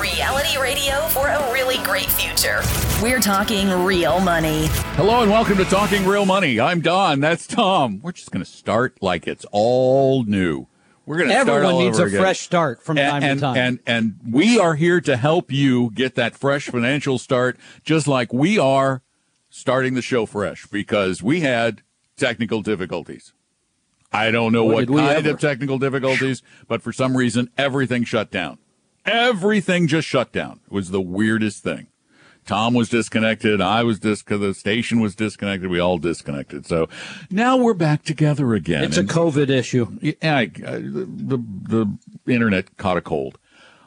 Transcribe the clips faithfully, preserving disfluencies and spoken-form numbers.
Reality radio for a really great future. We're talking real money. Hello and welcome to Talking Real Money. I'm Don. That's Tom. We're just going to start like it's all new. We're going to start all over again. Everyone needs a fresh start from time to time. And, and and we are here to help you get that fresh financial start, just like we are starting the show fresh, because we had technical difficulties. I don't know what kind of technical difficulties, but for some reason, everything shut down. Everything just shut down. It was the weirdest thing. Tom was disconnected. I was disconnected. The station was disconnected. We all disconnected. So now we're back together again. It's a COVID issue. Yeah, I, I, the, the internet caught a cold.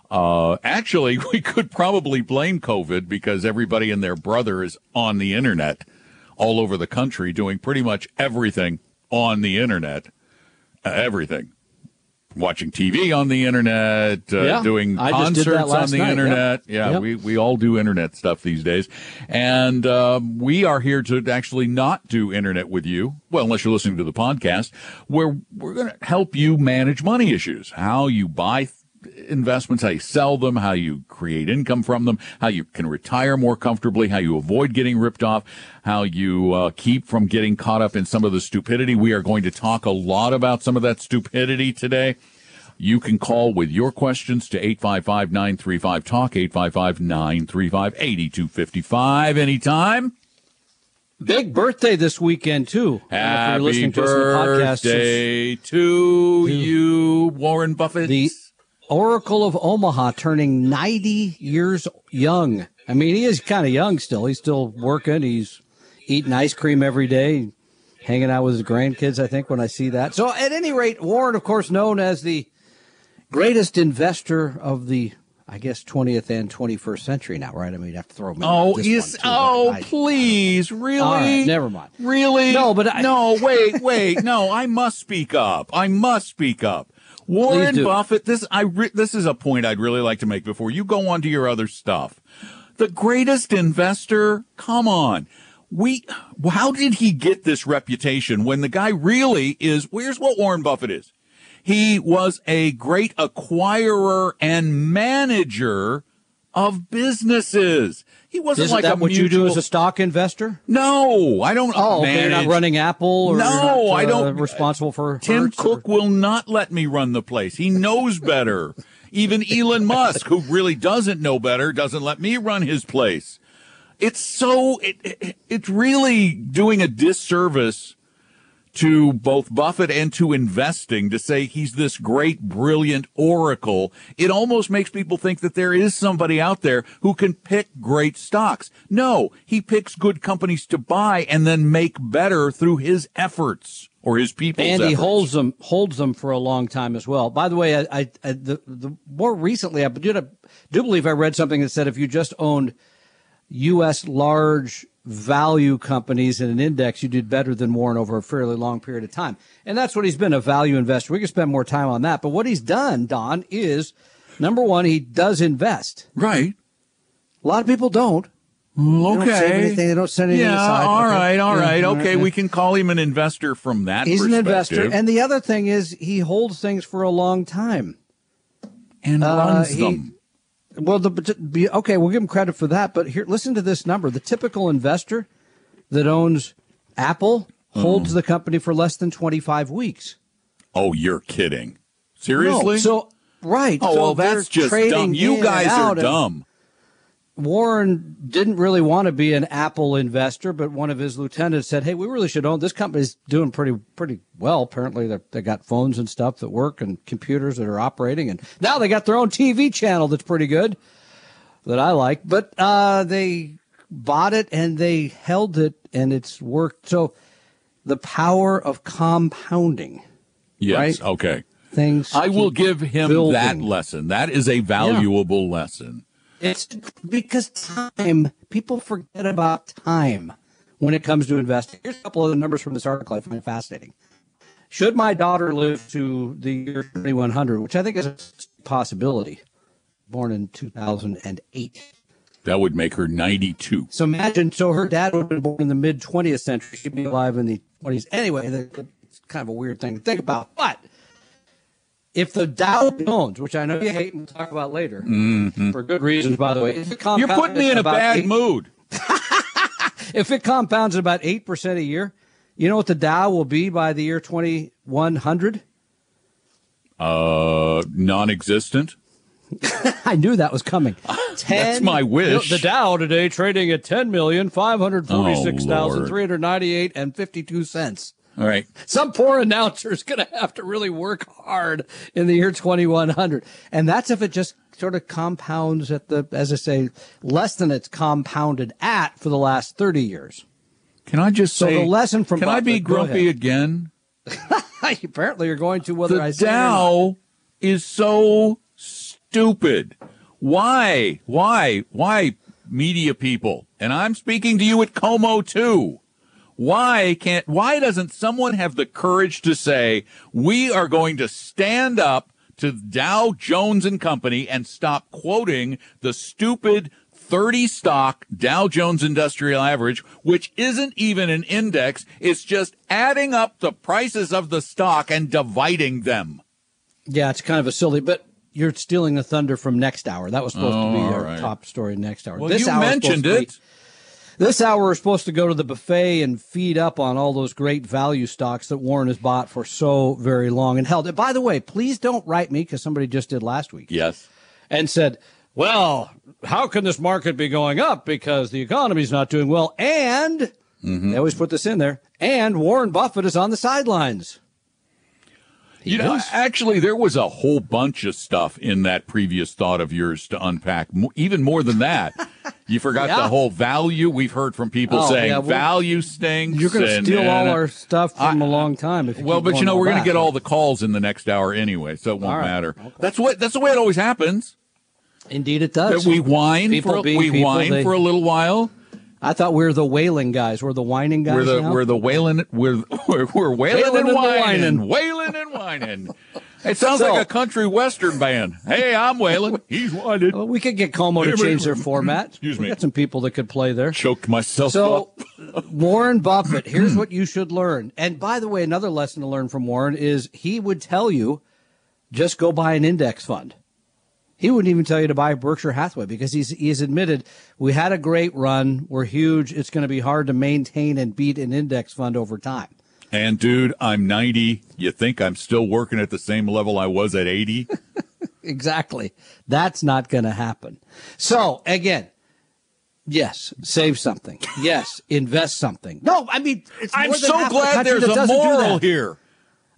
Uh, actually, we could probably blame COVID because everybody and their brother is on the internet all over the country doing pretty much everything on the internet, uh, everything, watching T V on the internet, uh, yeah, doing concerts on the night, internet. Yeah, yeah yep. we, we all do internet stuff these days. And um, we are here to actually not do internet with you. Well, unless you're listening to the podcast, where we're going to help you manage money issues, how you buy th- investments, how you sell them, how you create income from them, how you can retire more comfortably, how you avoid getting ripped off, how you uh, keep from getting caught up in some of the stupidity. We are going to talk a lot about some of that stupidity today. You can call with your questions to eight five five, nine three five, talk, eight five five, nine three five, eight two five five anytime. Big birthday this weekend, too. Happy to birthday podcast, to you, Warren Buffett. The Oracle of Omaha turning ninety years young. I mean, he is kind of young still. He's still working. He's eating ice cream every day, hanging out with his grandkids, I think, when I see that. So at any rate, Warren, of course, known as the greatest investor of the, I guess, twentieth and twenty-first century now, right? I mean, I have to throw him in oh, this is, one too, oh, I, please, I really? All right, never mind. Really? No, but I, no, wait, wait. No, I must speak up. I must speak up. Warren Buffett, this I re- this is a point I'd really like to make before you go on to your other stuff. The greatest investor? Come on. We, how did he get this reputation when the guy really is, here's what Warren Buffett is. He was a great acquirer and manager of businesses. He wasn't Isn't like that a what mutual... you do as a stock investor? No, I don't. Oh, manage. They're not running Apple or no, not, I don't. Uh, responsible for Tim Hertz Cook or... will not let me run the place. He knows better. Even Elon Musk, who really doesn't know better, doesn't let me run his place. It's so it, it, it's really doing a disservice to both Buffett and to investing to say he's this great, brilliant oracle. It almost makes people think that there is somebody out there who can pick great stocks. No, he picks good companies to buy and then make better through his efforts or his people's efforts. And he holds them, holds them for a long time as well. By the way, I, I, I the, the more recently, I do, I do believe I read something that said if you just owned U S large value companies in an index, you did better than Warren over a fairly long period of time. And that's what he's been, a value investor. We could spend more time on that. But what he's done, Don, is, number one, he does invest. Right. A lot of people don't. Okay. They don't save anything. They don't send anything yeah, aside. All okay. right, all yeah, right. Okay, right. We can call him an investor from that he's perspective. He's an investor. And the other thing is he holds things for a long time. And uh, runs he, them. Well, the okay, we'll give him credit for that. But here, listen to this number. The typical investor that owns Apple holds mm. the company for less than twenty-five weeks. Oh, you're kidding. Seriously? No. So, right. Oh, so well, that's just dumb. You guys are dumb. Warren didn't really want to be an Apple investor, but one of his lieutenants said, hey, we really should own this company's doing pretty pretty well. Apparently, they they got phones and stuff that work and computers that are operating. And now they got their own T V channel that's pretty good that I like. But uh, they bought it and they held it and it's worked. So the power of compounding. Yes. Right? Okay. Things. I will give him building. that lesson. That is a valuable yeah. lesson. It's because time, people forget about time when it comes to investing. Here's a couple of the numbers from this article I find fascinating. Should my daughter live to the year twenty-one hundred, which I think is a possibility, born in two thousand eight. That would make her ninety-two. So imagine, so her dad would have been born in the mid-twentieth century. She'd be alive in the twenties. Anyway, it's kind of a weird thing to think about. But if the Dow Jones, which I know you hate and we'll talk about later, mm-hmm. for good reasons, by the way. If it You're putting me in a bad eight, mood. If it compounds at about eight percent a year, you know what the Dow will be by the year twenty-one hundred? Uh, non-existent. I knew that was coming. ten, That's my wish. The Dow today trading at ten million five hundred forty-six thousand three hundred ninety-eight dollars and fifty-two cents. All right. Some poor announcer is going to have to really work hard in the year twenty-one hundred. And that's if it just sort of compounds at the, as I say, less than it's compounded at for the last thirty years. Can I just so say, the lesson from can Buffett, I be grumpy again? Apparently you're going to, whether the I say The Dow is so stupid. Why? Why? Why, media people? And I'm speaking to you at Como, too. Why can't, why doesn't someone have the courage to say, we are going to stand up to Dow Jones and Company and stop quoting the stupid thirty stock Dow Jones Industrial Average, which isn't even an index. It's just adding up the prices of the stock and dividing them. Yeah, it's kind of a silly, but you're stealing the thunder from next hour. That was supposed oh, to be our right. top story next hour. Well, this you hour mentioned it. This hour is supposed to go to the buffet and feed up on all those great value stocks that Warren has bought for so very long and held. And by the way, please don't write me, because somebody just did last week. Yes. And said, well, how can this market be going up because the economy's not doing well? And mm-hmm. they always put this in there. And Warren Buffett is on the sidelines. He you knows. know, actually, there was a whole bunch of stuff in that previous thought of yours to unpack, even more than that. You forgot yeah. the whole value. We've heard from people oh, saying yeah, well, value stinks. You're going to steal and, all our stuff from I, a long time. If you well, but you know, we're going to get all the calls in the next hour anyway, so it won't right. matter. Okay. That's what. That's the way it always happens. Indeed, it does. That we whine people for a, we people, whine they, for a little while. I thought we were the wailing guys. We're the whining guys. We're the now? we're the wailing. We're we're, we're wailing, wailing and whining, and wailing and whining. It sounds so, like a country western band. Hey, I'm wailing. He's whining. Well, we could get Como to change their format. Excuse me. We got some people that could play there. Choked myself so, up. Warren Buffett, here's what you should learn. And by the way, another lesson to learn from Warren is he would tell you, just go buy an index fund. He wouldn't even tell you to buy Berkshire Hathaway, because he's he's admitted, we had a great run. We're huge. It's going to be hard to maintain and beat an index fund over time. And, dude, I'm ninety. You think I'm still working at the same level I was at eighty? Exactly. That's not going to happen. So, again, yes, save something. Yes, invest something. No, I mean, it's more I'm than so glad the there's a moral here.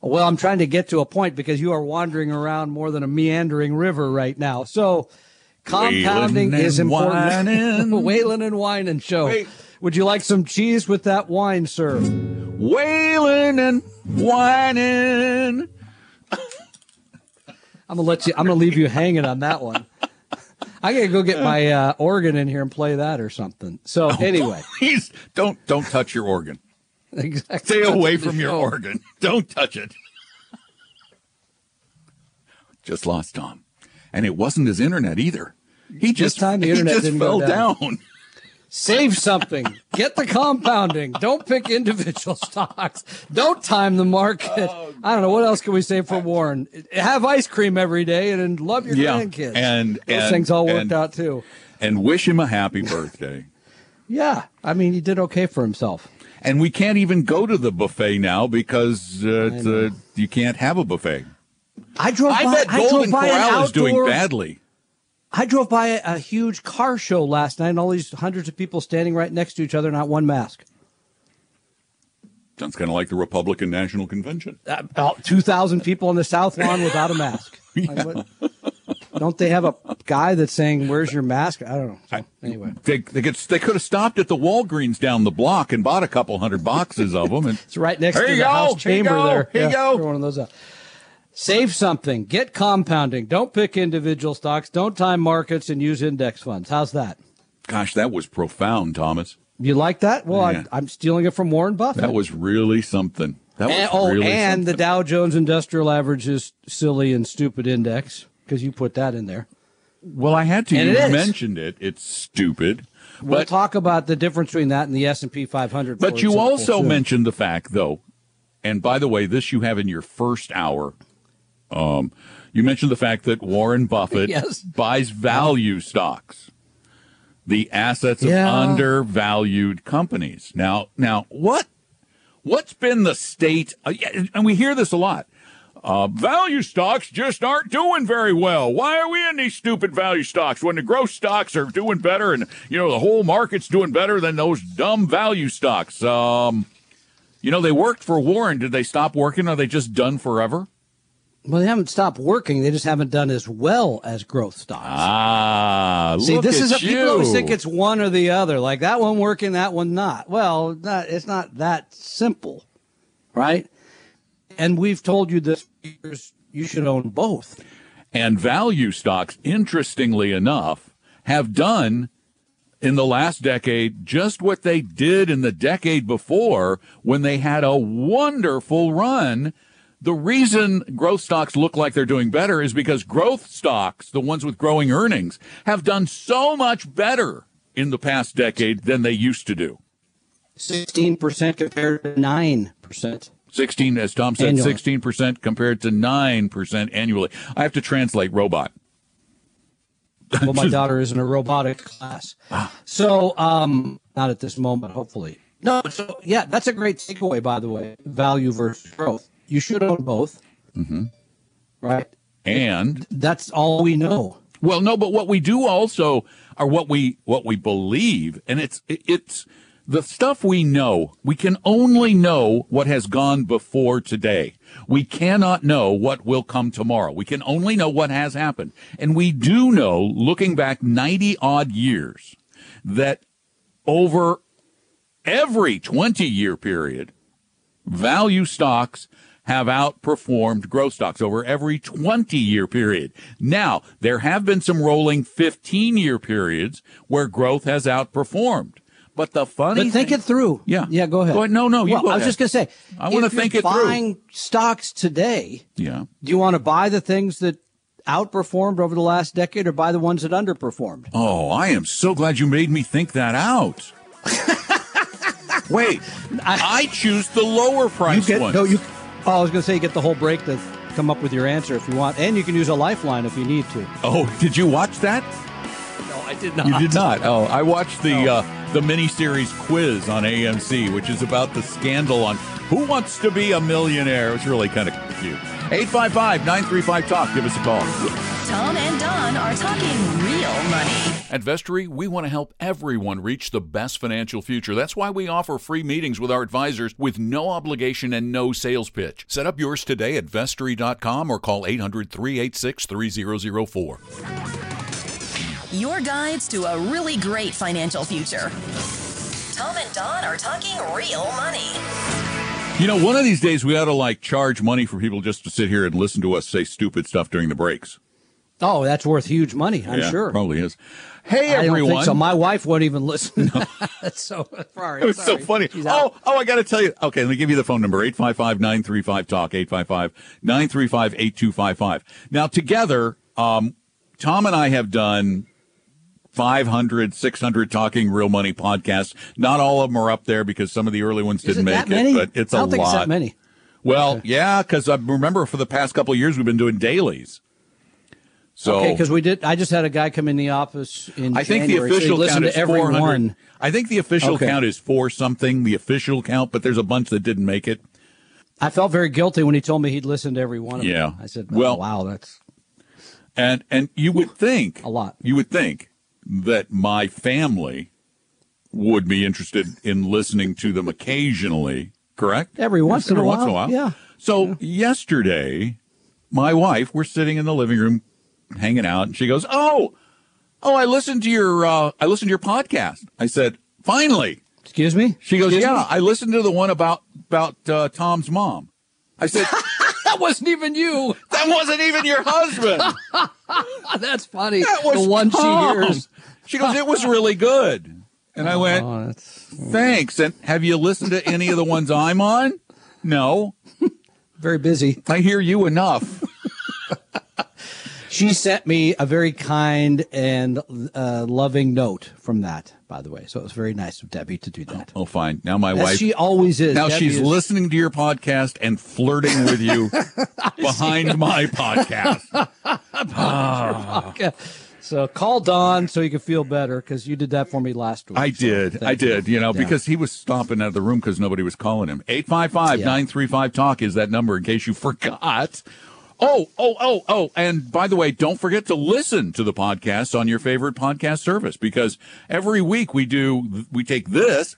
Well, I'm trying to get to a point, because you are wandering around more than a meandering river right now. So, compounding is important. Wailing and whining show. Wait. Would you like some cheese with that wine, sir? Wailing and whining. I'm gonna let you. I'm gonna leave you hanging on that one. I gotta go get my uh, organ in here and play that or something. So oh, anyway, please don't don't touch your organ. Exactly. Stay away from your organ. Don't touch it. Just lost Tom, and it wasn't his internet either. He just this time the internet he just didn't fell go down. down. Save something. Get the compounding. Don't pick individual stocks. Don't time the market. I don't know. What else can we say for Warren? Have ice cream every day and love your yeah, grandkids. And, Those and, things all worked and, out, too. And wish him a happy birthday. Yeah. I mean, he did okay for himself. And we can't even go to the buffet now, because uh, it's a, you can't have a buffet. I drove I by, bet I Golden Corral outdoor... is doing badly. I drove by a, a huge car show last night, and all these hundreds of people standing right next to each other, not one mask. Sounds kind of like the Republican National Convention. Uh, about two thousand people on the South Lawn without a mask. Yeah. Like, what? Don't they have a guy that's saying, where's your mask? I don't know. So, anyway. I, they, they, get, they could have stopped at the Walgreens down the block and bought a couple hundred boxes of them. And, it's right next to the go, house chamber go, there. Here yeah, you go. Throw one of those out. Save something. Get compounding. Don't pick individual stocks. Don't time markets and use index funds. How's that? Gosh, that was profound, Thomas. You like that? Well, yeah. I'm, I'm stealing it from Warren Buffett. That was really something. That was and, oh, really and something. The Dow Jones Industrial Average's silly and stupid index, because you put that in there. Well, I had to. And you it mentioned it. It's stupid. We'll but, talk about the difference between that and the S and P five hundred. But you also soon. mentioned the fact, though, and by the way, this you have in your first hour. Um, you mentioned the fact that Warren Buffett yes. buys value stocks, the assets yeah. of undervalued companies. Now, now what? What's been the state? Uh, and we hear this a lot. Uh, value stocks just aren't doing very well. Why are we in these stupid value stocks when the growth stocks are doing better and, you know, the whole market's doing better than those dumb value stocks? Um, you know, they worked for Warren. Did they stop working? Are they just done forever? Well, they haven't stopped working. They just haven't done as well as growth stocks. Ah, see, look this is a, you. People always think it's one or the other. Like that one working, that one not. Well, not, it's not that simple, right? And we've told you this for years. You should own both. And value stocks, interestingly enough, have done in the last decade just what they did in the decade before when they had a wonderful run. The reason growth stocks look like they're doing better is because growth stocks, the ones with growing earnings, have done so much better in the past decade than they used to do. sixteen percent compared to nine percent. sixteen, as Tom said, annually. sixteen percent compared to nine percent annually. I have to translate robot. Well, my daughter is in a robotic class. So um, not at this moment, hopefully. No, so yeah, that's a great takeaway, by the way, value versus growth. You should own both, mm-hmm. right? And that's all we know. Well, no, but what we do also are what we what we believe, and it's it's the stuff we know. We can only know what has gone before today. We cannot know what will come tomorrow. We can only know what has happened, and we do know, looking back ninety odd years, that over every twenty year period, value stocks have outperformed growth stocks over every twenty-year period. Now, there have been some rolling fifteen-year periods where growth has outperformed. But the funny thing... But think thing, it through. Yeah. Yeah, go ahead. Go ahead. No, no, you well, go I was ahead. just going to say, I want to think it through. If you're buying stocks today, yeah. do you want to buy the things that outperformed over the last decade or buy the ones that underperformed? Oh, I am so glad you made me think that out. Wait, I, I choose the lower price one. No, you... Oh, I was going to say you get the whole break to come up with your answer if you want. And you can use a lifeline if you need to. Oh, did you watch that? No, I did not. You did not? Oh, I watched the no. uh, the miniseries Quiz on A M C, which is about the scandal on Who Wants to Be a Millionaire. It's really kind of cute. eight five five, nine three five, talk. Give us a call. Tom and Don are talking real money. At Vestry, we want to help everyone reach the best financial future. That's why we offer free meetings with our advisors with no obligation and no sales pitch. Set up yours today at vestry dot com or call eight hundred, three eight six, three thousand four. Your guides to a really great financial future. Tom and Don are talking real money. You know, one of these days we ought to, like, charge money for people just to sit here and listen to us say stupid stuff during the breaks. Oh, that's worth huge money, I'm yeah, sure. probably is. Hey, I everyone. Don't think so. My wife won't even listen. No. That's so sorry. It was sorry. so funny. Oh, oh, I got to tell you. Okay, let me give you the phone number, eight five five, nine three five, talk, eight five five, nine three five, eight two five five. Now, together, um, Tom and I have done five hundred, six hundred Talking Real Money podcasts. Not all of them are up there because some of the early ones didn't make it, but it's a lot. I don't think it's that many. Well, okay. yeah, because I remember for the past couple of years we've been doing dailies. So, okay, because we did. I just had a guy come in the office in I think January, the official so count is four hundred. I think the official okay. count is four something. The official count, but there's a bunch that didn't make it. I felt very guilty when he told me he'd listened to every one of yeah. them. I said, oh, "Well, wow, that's." And and you would think a lot. You would think that my family would be interested in listening to them occasionally, correct? Every once, Every in, a once in a while. Yeah. So yeah. yesterday, my wife, we're sitting in the living room hanging out. And she goes, oh, oh, I listened to your uh, I listened to your podcast. I said, finally. Excuse me? She goes, Excuse yeah, me? I listened to the one about, about uh, Tom's mom. I said, that wasn't even you. That wasn't even your husband. That's funny. That was the one Tom. She hears. She goes, it was really good. And oh, I went, that's... thanks. And have you listened to any of the ones I'm on? No. Very busy. I hear you enough. She sent me a very kind and uh, loving note from that, by the way. So it was very nice of Debbie to do that. Oh, oh fine. Now my As wife. She always is. Now Debbie she's is. listening to your podcast and flirting with you behind my podcast. Ah. So call Don so you can feel better, because you did that for me last week. I so did. I did, you know, yeah. because he was stomping out of the room because nobody was calling him. eight five five, nine three five, talk is that number in case you forgot. Oh, oh, oh, oh. And by the way, don't forget to listen to the podcast on your favorite podcast service, because every week we do, we take this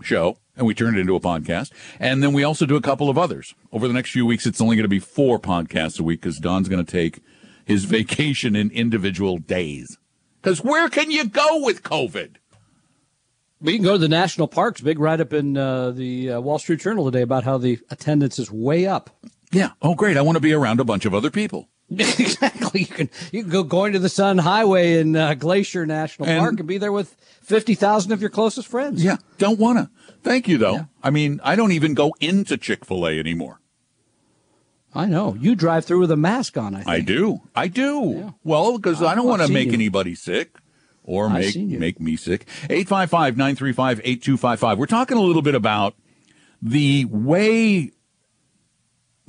show and we turn it into a podcast. And then we also do a couple of others. Over the next few weeks, it's only going to be four podcasts a week, because Don's going to take his vacation in individual days. Because where can you go with COVID? We can go to the national parks. Big write up in uh, the uh, Wall Street Journal today about how the attendance is way up. Yeah. Oh, great. I want to be around a bunch of other people. Exactly. You can you can go going to the Sun Highway in uh, Glacier National and, Park and be there with fifty thousand of your closest friends. Yeah. Don't want to. Thank you, though. Yeah. I mean, I don't even go into Chick-fil-A anymore. I know. You drive through with a mask on, I think. I do. I do. Yeah. Well, because I don't want to make you. anybody sick or make, make me sick. eight five five, nine three five, eight two five five. We're talking a little bit about the way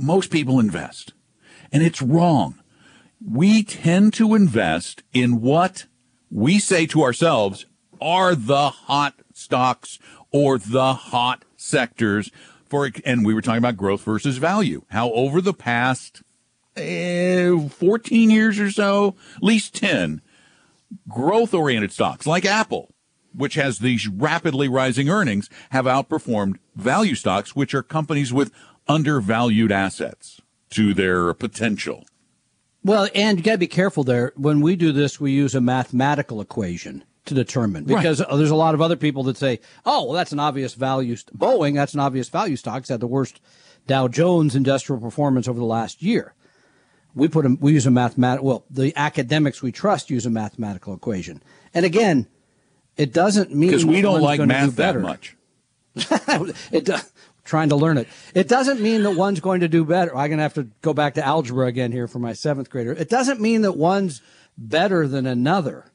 most people invest, and it's wrong. We tend to invest in what we say to ourselves are the hot stocks or the hot sectors. For and we were talking about growth versus value, how over the past eh, fourteen years or so, at least ten, growth-oriented stocks like Apple, which has these rapidly rising earnings, have outperformed value stocks, which are companies with undervalued assets to their potential. Well, and you got to be careful there. When we do this, we use a mathematical equation to determine, because right. there's a lot of other people that say, oh, well, that's an obvious value. St- Boeing, that's an obvious value stock. It's had the worst Dow Jones industrial performance over the last year. We put a, we use a mathematical, well, the academics we trust use a mathematical equation. And again, it doesn't mean because we don't like math do that much. It does. Trying to learn it. It doesn't mean that one's going to do better. I'm going to have to go back to algebra again here for my seventh grader. It doesn't mean that one's better than another.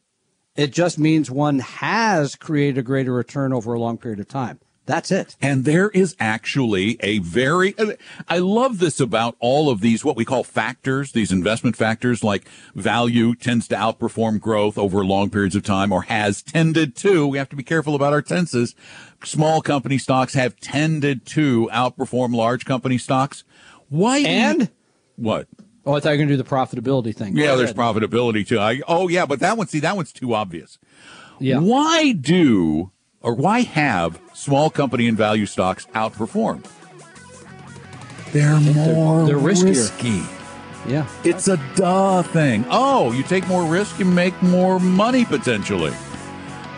It just means one has created a greater return over a long period of time. That's it. And there is actually a very, I love this about all of these, what we call factors, these investment factors, like value tends to outperform growth over long periods of time, or has tended to. We have to be careful about our tenses. Small company stocks have tended to outperform large company stocks. Why? And? What? Oh, I thought you were going to do the profitability thing. Yeah, there's profitability too. I, oh, yeah, but that one, see, that one's too obvious. Yeah. Why do... or why have small company and value stocks outperformed? They're more they're, they're risky. Yeah. It's a duh thing. Oh, you take more risk, you make more money potentially.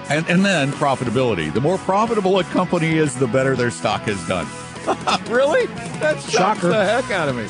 And and then profitability. The more profitable a company is, the better their stock has done. Really? That shocks Shocker. the heck out of me.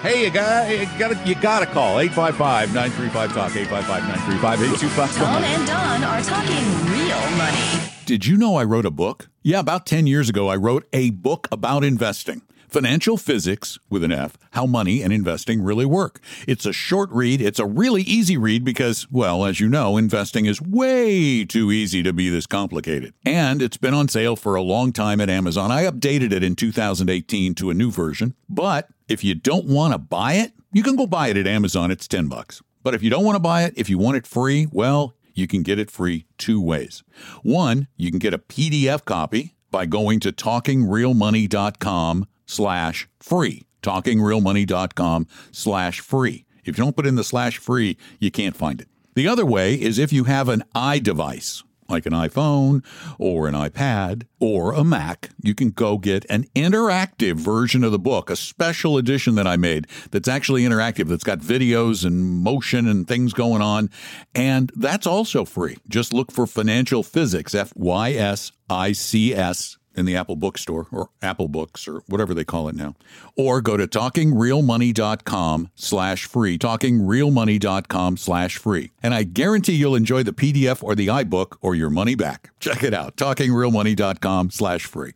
Hey, you got you got you got to call eight five five, nine three five, talk eight five five, nine three five, eight two five five. Tom and Don are talking real money. Did you know I wrote a book? Yeah, about ten years ago, I wrote a book about investing. Financial Physics, with an F, How Money and Investing Really Work. It's a short read. It's a really easy read because, well, as you know, investing is way too easy to be this complicated. And it's been on sale for a long time at Amazon. I updated it in two thousand eighteen to a new version. But if you don't want to buy it, you can go buy it at Amazon. It's ten bucks. But if you don't want to buy it, if you want it free, well, you can get it free two ways. One, you can get a P D F copy by going to talking real money dot com slash free. talking real money dot com slash free. If you don't put in the slash free, you can't find it. The other way is if you have an iDevice. like an iPhone or an iPad or a Mac, you can go get an interactive version of the book, a special edition that I made that's actually interactive, that's got videos and motion and things going on. And that's also free. Just look for Financial Physics, F Y S I C S, in the Apple bookstore or Apple Books or whatever they call it now. Or go to talking real money dot com slash free, talking real money dot com slash free. And I guarantee you'll enjoy the P D F or the iBook or your money back. Check it out, talking real money dot com slash free.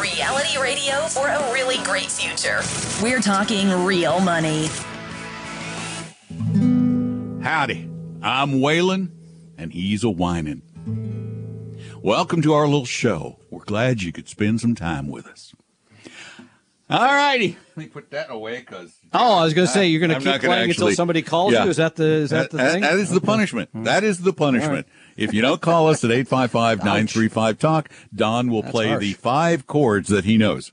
Reality radio for a really great future. We're talking real money. Howdy, I'm Waylon, and he's a whining. Welcome to our little show. We're glad you could spend some time with us. All righty. Let me put that away because. Oh, I was going to say, you're going to keep playing actually, until somebody calls yeah. you? Is that the, is that, that the thing? That is the punishment. That is the punishment. Right. If you don't call us at eight five five, nine three five, talk, Don will That's play harsh. the five chords that he knows.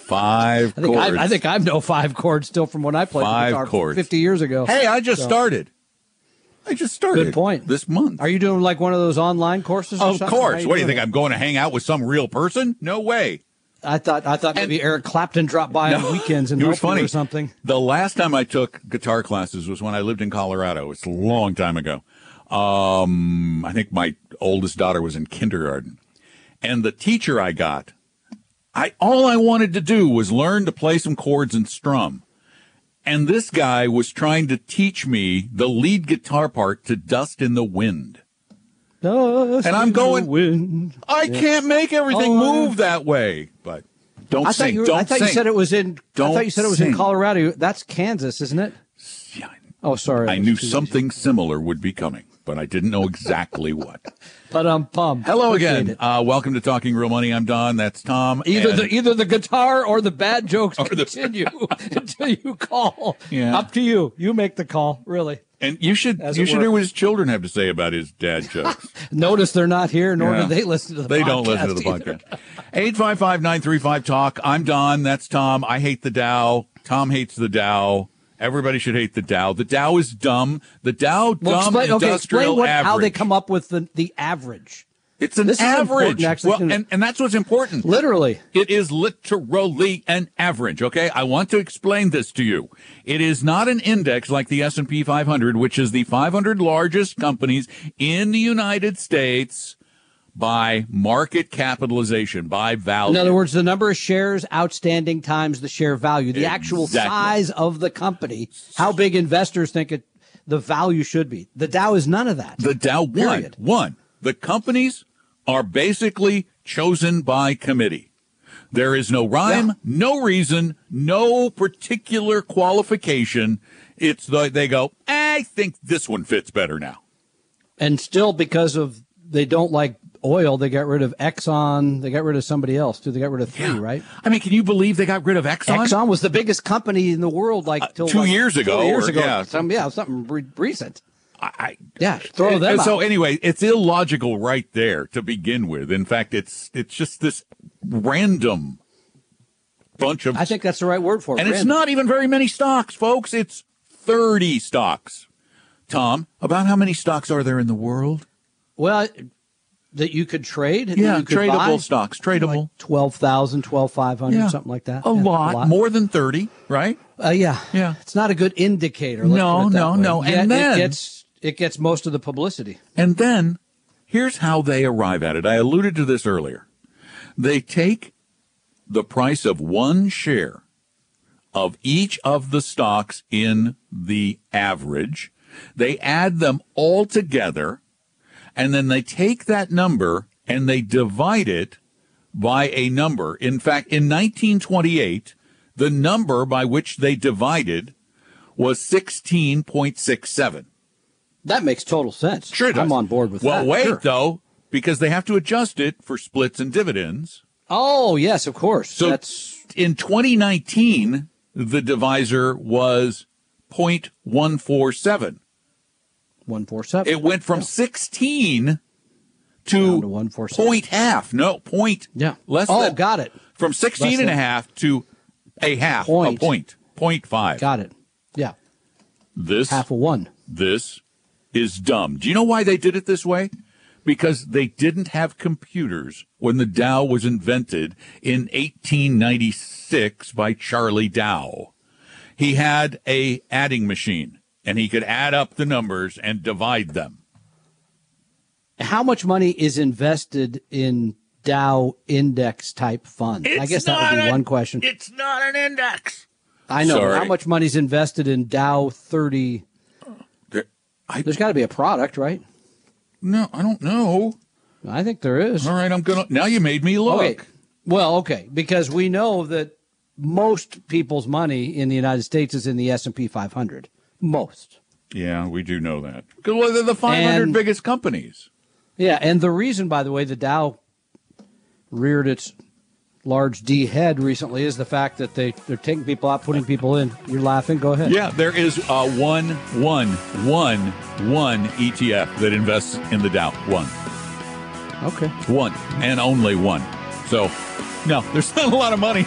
Five I think chords. I, I think I know five chords still from when I played five the guitar chords. fifty years ago. Hey, I just so. started. I just started. Good point. This month. Are you doing like one of those online courses or of something? Of course. What do you think? It? I'm going to hang out with some real person? No way. I thought I thought and, maybe Eric Clapton dropped by no, on weekends and it was funny. Or something. The last time I took guitar classes was when I lived in Colorado. It's a long time ago. Um, I think my oldest daughter was in kindergarten. And the teacher I got, I all I wanted to do was learn to play some chords and strum. And this guy was trying to teach me the lead guitar part to Dust in the Wind. Dust and I'm going, wind. I yeah. can't make everything oh, move that way. But don't I sing, you were, don't I thought sing. You said it was in, don't I thought you said it was sing. in Colorado. That's Kansas, isn't it? Yeah. Oh, sorry. I knew something easy. similar would be coming, but I didn't know exactly what. But I'm pumped. Hello Appreciate again. Uh, welcome to Talking Real Money. I'm Don. That's Tom. Either and... the either the guitar or the bad jokes the... continue until you call. Yeah. Up to you. You make the call, really. And you should As you should were. hear what his children have to say about his dad jokes. Notice they're not here, nor yeah. do they listen to the they podcast. They don't listen to the podcast. eight five five, nine three five, talk. I'm Don. That's Tom. I hate the Dow. Tom hates the Dow. Everybody should hate the Dow. The Dow is dumb. The Dow dumb well, explain, industrial okay, explain what, average. How they come up with the, the average. It's an this average. Well, and, and that's what's important. Literally. It is literally an average, okay? I want to explain this to you. It is not an index like the S and P five hundred, which is the five hundred largest companies in the United States by market capitalization, by value. In other words, the number of shares outstanding times the share value, the exactly. actual size of the company, how big investors think it, the value should be. The Dow is none of that. The Dow won. One, the companies are basically chosen by committee. There is no rhyme, yeah. no reason, no particular qualification. It's the, they go, I think this one fits better now. And still because of they don't like oil, they got rid of Exxon, they got rid of somebody else, too. They got rid of three, yeah. right? I mean, can you believe they got rid of Exxon? Exxon was the biggest company in the world like till uh, two like, years ago. Two years or, ago. Yeah, Some, yeah something re- recent. I, I Yeah, throw them out. So anyway, it's illogical right there to begin with. In fact, it's it's just this random bunch of... I think that's the right word for it. And random. It's not even very many stocks, folks. It's thirty stocks. Tom, about how many stocks are there in the world? Well... That you could trade? And yeah, you could tradable buy. stocks, tradable. Like twelve thousand, twelve thousand five hundred, yeah. something like that. A, yeah, lot, a lot, more than thirty, right? Uh, yeah. yeah. It's not a good indicator. Let's no, no, way. no. Yet and then it gets, it gets most of the publicity. And then here's how they arrive at it. I alluded to this earlier. They take the price of one share of each of the stocks in the average. They add them all together. And then they take that number and they divide it by a number. In fact, in nineteen twenty-eight, the number by which they divided was sixteen point six seven. That makes total sense. Sure does. I'm on board with well, that. Well, wait, sure. though, because they have to adjust it for splits and dividends. Oh, yes, of course. So That's... in twenty nineteen, the divisor was point one four seven. one forty-seven. It went from yeah. sixteen to, to point half. No, point. Yeah. Less oh, than, got it. From sixteen less and than. a half to a half. Point. A point. point five. Got it. Yeah. This half of one. This is dumb. Do you know why they did it this way? Because they didn't have computers when the Dow was invented in eighteen ninety-six by Charlie Dow. He had a adding machine, and he could add up the numbers and divide them. How much money is invested in Dow index type funds? It's I guess that would be an, one question. It's not an index. I know. Sorry. How much money is invested in Dow thirty? There, I, There's got to be a product, right? No, I don't know. I think there is. All right, I'm gonna. Now you made me look. Okay. Well, okay, because we know that most people's money in the United States is in the S and P five hundred. Most. Yeah, we do know that. Well, they're the five hundred and, biggest companies. Yeah, and the reason, by the way, the Dow reared its large D head recently is the fact that they, they're taking people out, putting people in. You're laughing. Go ahead. Yeah, there is a one, one, one, one E T F that invests in the Dow. One. Okay. One and only one. So, no, there's not a lot of money.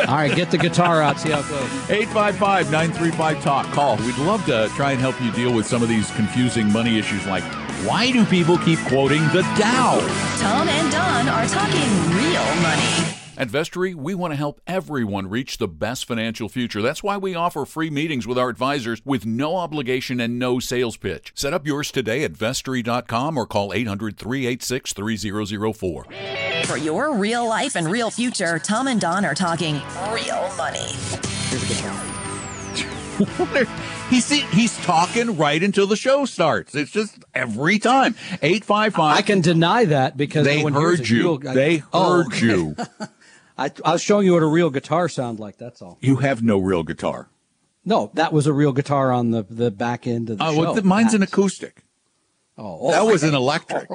All right, get the guitar out, see how it goes. eight five five, nine three five, talk. Call. We'd love to try and help you deal with some of these confusing money issues like, why do people keep quoting the Dow? Tom and Don are talking real money. At Vestry, we want to help everyone reach the best financial future. That's why we offer free meetings with our advisors with no obligation and no sales pitch. Set up yours today at vestry dot com or call eight hundred, three eight six, three zero zero four. For your real life and real future, Tom and Don are talking real money. Here's a good one. he's, he's talking right until the show starts. It's just every time. eight five five. I can deny that because they no heard it, you. I, they oh, heard okay. you. I, I was showing you what a real guitar sounds like. That's all. You have no real guitar. No, that was a real guitar on the, the back end of the oh, show. Well, the, mine's That's... an acoustic. Oh, that was an electric.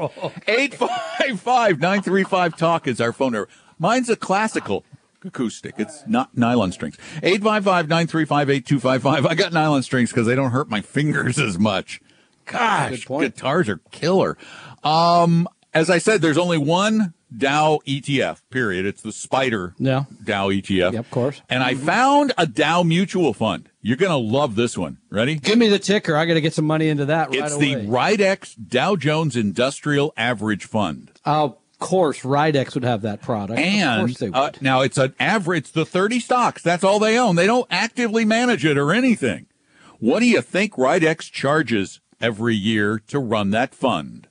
eight five five, nine three five, talk is our phone number. Mine's a classical acoustic. It's not nylon strings. eight five five, nine three five, eight two five five. I got nylon strings because they don't hurt my fingers as much. Gosh, guitars are killer. Um, as I said, there's only one Dow E T F, period. It's the Spider yeah. Dow E T F. Yeah, of course. And I found a Dow mutual fund. You're going to love this one. Ready? Give me the ticker. I got to get some money into that right away. It's the Rydex Dow Jones Industrial Average Fund. Of course, Rydex would have that product. And, of course they would. Uh, now, it's an average, the thirty stocks. That's all they own. They don't actively manage it or anything. What do you think Rydex charges every year to run that fund?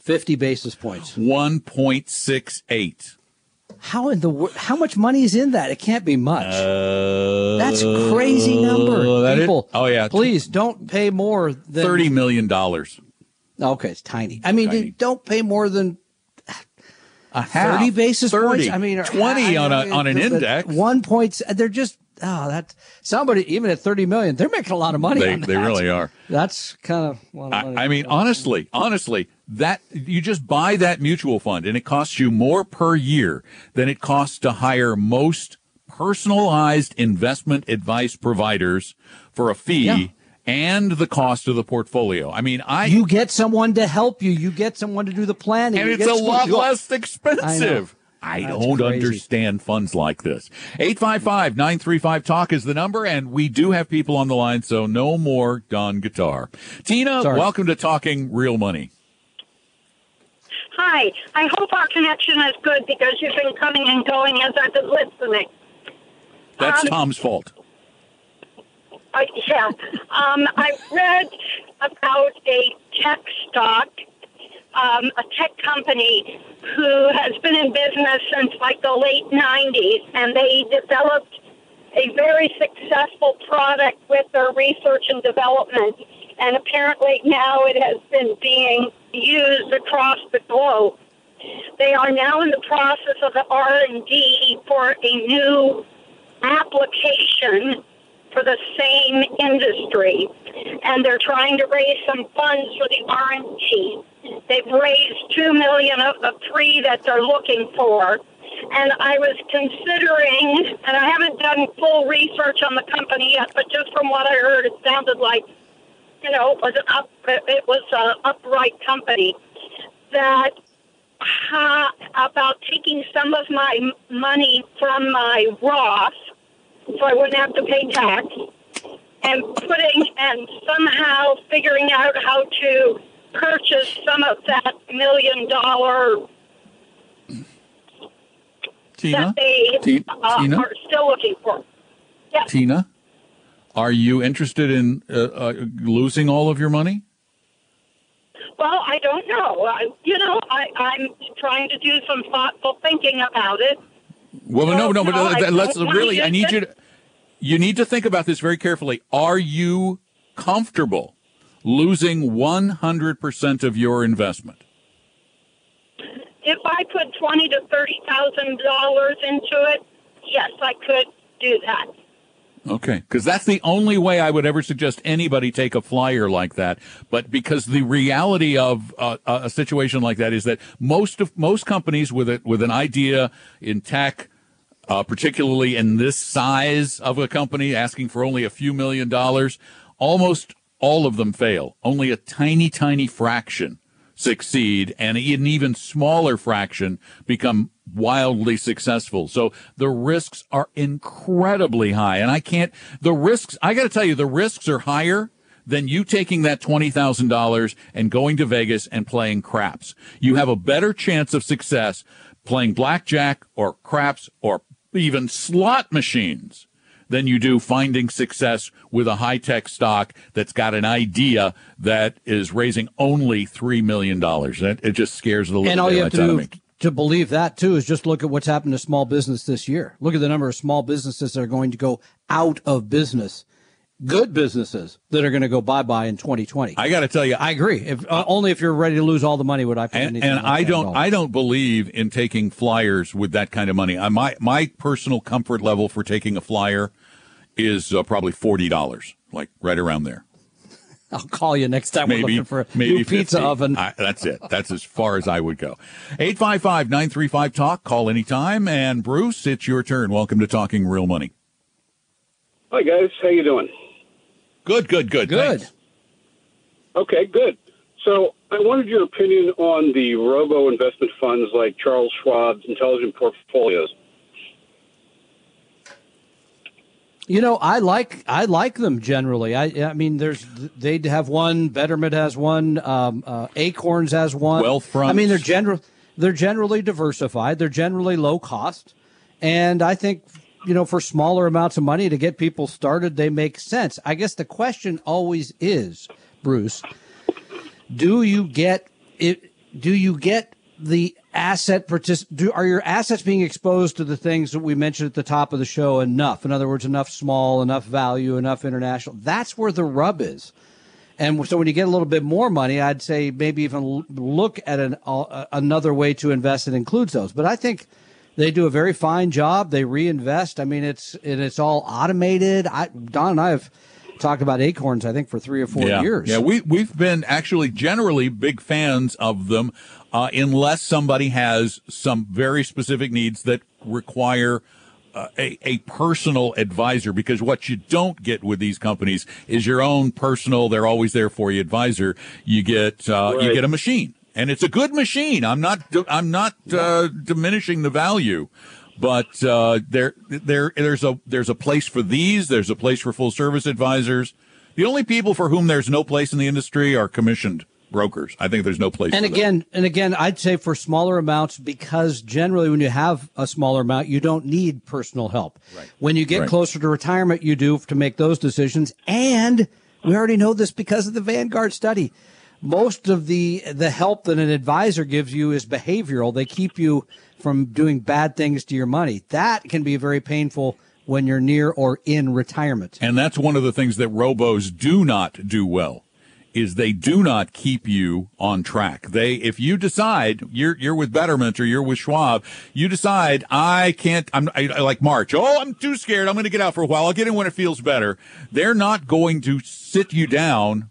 fifty basis points. one point six eight. How in the how much money is in that? It can't be much. Uh, That's a crazy number. That People, oh, yeah. please don't pay more than thirty million dollars. Okay, it's tiny. I mean, tiny. Dude, don't pay more than a half, thirty basis thirty, points. I mean, twenty I, on, I, a, on an index. One point, they're just, oh, that somebody, even at thirty million dollars, they're making a lot of money. They, on that. They really are. That's kind of a lot of money. I, I mean, honestly, honestly. That you just buy that mutual fund and it costs you more per year than it costs to hire most personalized investment advice providers for a fee yeah. and the cost of the portfolio. I mean, I you get someone to help you, you get someone to do the planning, and you it's a lot you, less expensive. I, I don't crazy. understand funds like this. eight five five, nine three five, talk is the number, and we do have people on the line, so no more Don Guitar. Tina, Sorry. welcome to Talking Real Money. Hi, I hope our connection is good because you've been coming and going as I've been listening. That's um, Tom's fault. Uh, yeah. Um, I read about a tech stock, um, a tech company who has been in business since like the late nineties, and they developed a very successful product with their research and development. And apparently now it has been being used across the globe. They are now in the process of the R and D for a new application for the same industry. And they're trying to raise some funds for the R and D. They've raised two million dollars of the three that they're looking for. And I was considering, and I haven't done full research on the company yet, but just from what I heard, it sounded like you know, it was an up, it was an upright company that uh, about taking some of my money from my Roth, so I wouldn't have to pay tax, and putting and somehow figuring out how to purchase some of that million dollar Tina? that they T- uh, Tina? are still looking for. Yeah. Tina, are you interested in uh, uh, losing all of your money? Well, I don't know. I, you know, I, I'm trying to do some thoughtful thinking about it. Well, so, no, no, but no, I let's really, I need you to, you need to think about this very carefully. Are you comfortable losing one hundred percent of your investment? If I put twenty thousand dollars to thirty thousand dollars into it, yes, I could do that. Okay, because that's the only way I would ever suggest anybody take a flyer like that. But because the reality of uh, a situation like that is that most of most companies with a, with an idea in tech, uh, particularly in this size of a company, asking for only a few million dollars, almost all of them fail. Only a tiny, tiny fraction succeed, and an even smaller fraction become wildly successful. So the risks are incredibly high. And I can't, the risks, I got to tell you, the risks are higher than you taking that twenty thousand dollars and going to Vegas and playing craps. You have a better chance of success playing blackjack or craps or even slot machines than you do finding success with a high-tech stock that's got an idea that is raising only three million dollars. It just scares the living daylights out of me. To believe that, too, is just look at what's happened to small business this year. Look at the number of small businesses that are going to go out of business, good businesses that are going to go bye-bye in twenty twenty. I got to tell you, I agree. If, uh, only if you're ready to lose all the money would I put anything like that at all. And I don't, I don't believe in taking flyers with that kind of money. I, my my personal comfort level for taking a flyer is uh, probably forty dollars, like right around there. I'll call you next time maybe, we're looking for a maybe new pizza oven. I, that's it. That's as far as I would go. eight five five, nine three five, talk. Call anytime. And, Bruce, it's your turn. Welcome to Talking Real Money. Hi, guys. How you doing? Good, good, good. Good. Thanks. Okay, good. So I wanted your opinion on the robo investment funds like Charles Schwab's Intelligent Portfolios. You know, I like I like them generally. I I mean, there's they have one. Betterment has one. Um, uh, Acorns has one. Wealthfront. I mean, they're general. They're generally diversified. They're generally low cost, and I think you know for smaller amounts of money to get people started, they make sense. I guess the question always is, Bruce, do you get it? Do you get the asset partic- do, are your assets being exposed to the things that we mentioned at the top of the show enough? In other words, enough small, enough value, enough international. That's where the rub is. And so when you get a little bit more money, I'd say maybe even look at an, uh, another way to invest that includes those. But I think they do a very fine job. They reinvest. I mean, it's and it's all automated. I, Don and I have talked about Acorns, I think, for three or four yeah. years. Yeah, we, we've been actually generally big fans of them. Uh, unless somebody has some very specific needs that require uh, a, a personal advisor, because what you don't get with these companies is your own personal, they're always there for you, advisor. You get uh, right. you get a machine, and it's a good machine. I'm not I'm not uh, diminishing the value, but uh, there there there's a there's a place for these. There's a place for full service advisors. The only people for whom there's no place in the industry are commissioned brokers. I think there's no place. And again, and again, I'd say for smaller amounts, because generally when you have a smaller amount, you don't need personal help. Right. When you get right. closer to retirement, you do to make those decisions. And we already know this because of the Vanguard study. Most of the the help that an advisor gives you is behavioral. They keep you from doing bad things to your money. That can be very painful when you're near or in retirement. And that's one of the things that robos do not do well. Is they do not keep you on track. They, if you decide you're you're with Betterment or you're with Schwab, you decide I can't. I'm I, I like March. Oh, I'm too scared. I'm going to get out for a while. I'll get in when it feels better. They're not going to sit you down,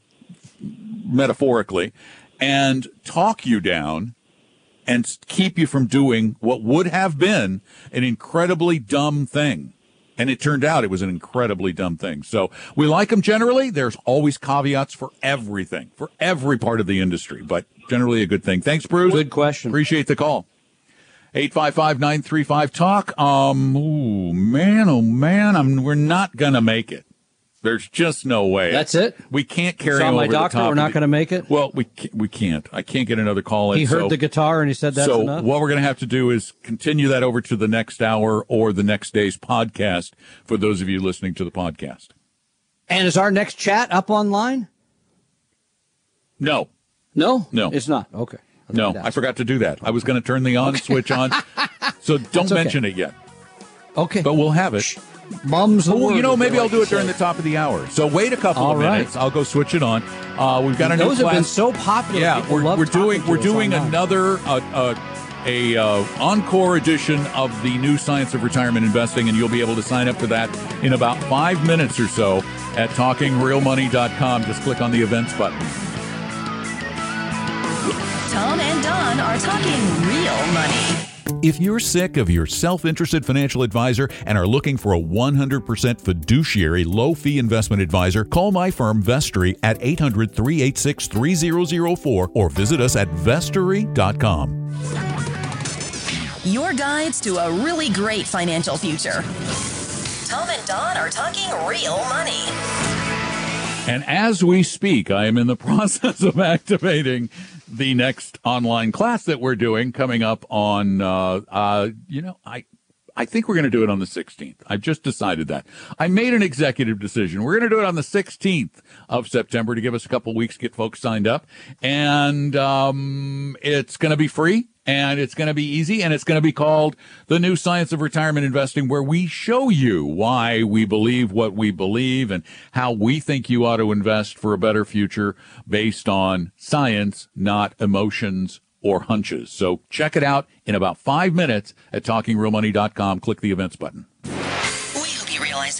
metaphorically, and talk you down, and keep you from doing what would have been an incredibly dumb thing. And it turned out it was an incredibly dumb thing. So we like them generally. There's always caveats for everything, for every part of the industry, but generally a good thing. Thanks, Bruce. Good question. Appreciate the call. eight five five, nine three five, talk. Um, ooh, man, oh, man, I'm, we're not going to make it. There's just no way. That's it. We can't carry him over the top. Saw my doctor. We're not going to make it. Well, we we can't. I can't get another call in. He heard so, the guitar and he said that's so enough. So what we're going to have to do is continue that over to the next hour or the next day's podcast for those of you listening to the podcast. And is our next chat up online? No. No? No. It's not. Okay. No, I forgot to do that. I was going to turn the on okay. switch on. So don't okay. mention it yet. Okay. But we'll have it. Shh. Mum's the oh, word. You know, maybe I'll like do it during say. the top of the hour. So wait a couple All of minutes. Right. I'll go switch it on. Uh, we've got a new class. Those have been so popular. Yeah, we're, we're doing we're doing another uh, uh, a uh, encore edition of the new Science of Retirement Investing, and you'll be able to sign up for that in about five minutes or so at Talking Real Money dot com. Just click on the events button. Tom and Don are talking real money. If you're sick of your self-interested financial advisor and are looking for a one hundred percent fiduciary low-fee investment advisor, call my firm Vestry at eight hundred, three eight six, three zero zero four or visit us at vestry dot com. Your guides to a really great financial future. Tom and Don are talking real money. And as we speak, I am in the process of activating the next online class that we're doing coming up on, uh, uh, you know, I I think we're going to do it on the sixteenth. I've just decided that. I made an executive decision. We're going to do it on the sixteenth of September to give us a couple of weeks to get folks signed up. And um, it's going to be free, and it's going to be easy, and it's going to be called The New Science of Retirement Investing, where we show you why we believe what we believe and how we think you ought to invest for a better future based on science, not emotions or hunches. So check it out in about five minutes at Talking Real Money dot com. Click the events button. We hope you realize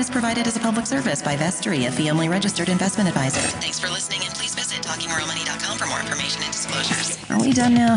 is provided as a public service by Vestry, a fee-only registered investment advisor. Thanks for listening, and please visit Talking Real Money dot com for more information and disclosures. Are we done now?